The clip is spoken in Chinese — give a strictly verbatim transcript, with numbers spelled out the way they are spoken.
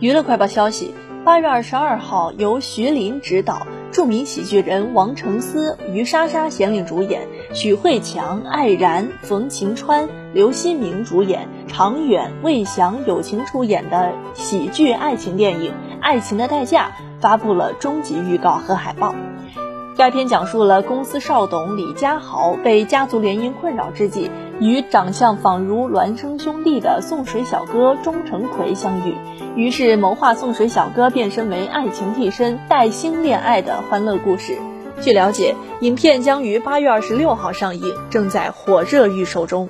娱乐快报消息，八月二十二号，由徐林执导，著名喜剧人王成思、于莎莎咸领主演，许慧强、艾然、冯晴川、刘新明主演，常远、魏翔友情出演的喜剧爱情电影《爱情的代价》发布了终极预告和海报。该片讲述了公司少董李家豪被家族联姻困扰之际，与长相仿如孪生兄弟的送水小哥钟成奎相遇，于是谋划送水小哥变身为爱情替身，带星恋爱的欢乐故事。据了解，影片将于八月二十六号上映，正在火热预售中。